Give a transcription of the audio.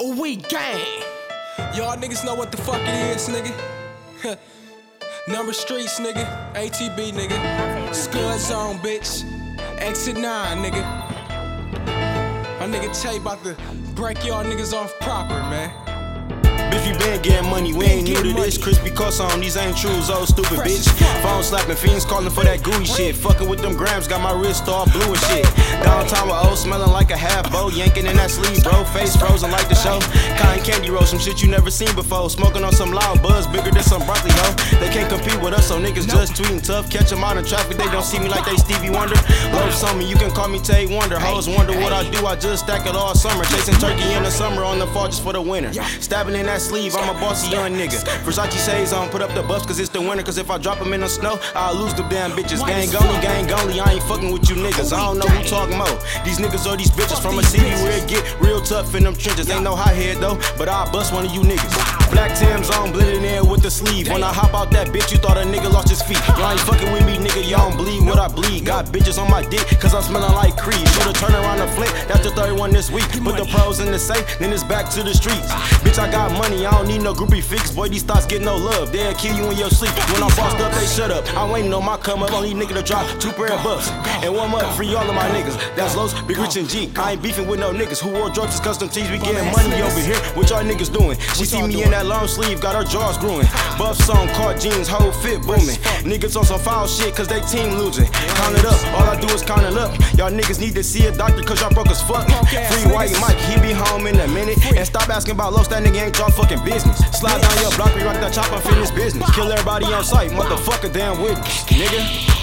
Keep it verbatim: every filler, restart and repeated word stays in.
or we gang. Y'all niggas know what the fuck it is, nigga. Number streets, nigga. A T B, nigga. Scud zone, bitch. Exit nine, nigga. My nigga Tay about to break y'all niggas off proper, man. Bitch, we been getting money, we ain't new to this. Crispy cuss on, these ain't true, so stupid, bitch. Phone slapping, fiends calling for that gooey shit. Fucking with them grams, got my wrist all blue and shit. Downtown with O, smelling like a half bow. Yanking in that sleeve, bro, face frozen like the show. Cotton candy roll, some shit you never seen before. Smoking on some loud buzz, bigger than some broccoli, yo. They can't compete with us, so niggas just tweeting tough. Catch them out in traffic, they don't see me like they Stevie Wonder. Loafs on me, you can call me Tay Wonder. Hoes wonder what I do, I just stack it all summer. Chasing turkey in the summer, on the fall just for the winter. Stabbing in that sleeve, I'm a bossy young nigga. Versace Saison, put up the buffs cause it's the winter. Cause if I drop them in the snow, I'll lose them damn bitches. Gang only, gang only, I ain't fucking with you niggas. I don't know who talk more, these niggas or these bitches. From a city where it get real tough in them trenches. Ain't no hot head though, but I'll bust one of you niggas. Black Tim's on, blending in with the sleeve. When I hop out that bitch, you thought a nigga lost his feet. Y'all ain't fucking with me, nigga, y'all don't bleed what I bleed. Got bitches on my dick cause I'm smelling like Creed. Should've turned around and flip, that's the thirty-one this week. Put the pros in the safe, then it's back to the streets. Bitch, I got money, I don't need no groupie fix. Boy, these thoughts get no love, they'll kill you in your sleep. When I'm bossed up, they shut up. I waiting on my come up. Only nigga to drop two pair of buffs and one up. Free all of my niggas. That's Los, Big Rich, and G. I ain't beefing with no niggas who wore drugs as custom tees. We getting money over here. What y'all niggas doing? She see me in that long sleeve, got her jaws growing. Buffs on, caught jeans, whole fit booming. Niggas on some foul shit cause they team losing. Count it up, all I do is count it up. Y'all niggas need to see a doctor cause y'all broke as fuck. Free White Mike, he be home in a minute. And stop asking about Los, that nigga ain't y'all fucking business. Slide down your block, we rock that chopper, finish business. Kill everybody on sight, motherfucker, damn witness, nigga.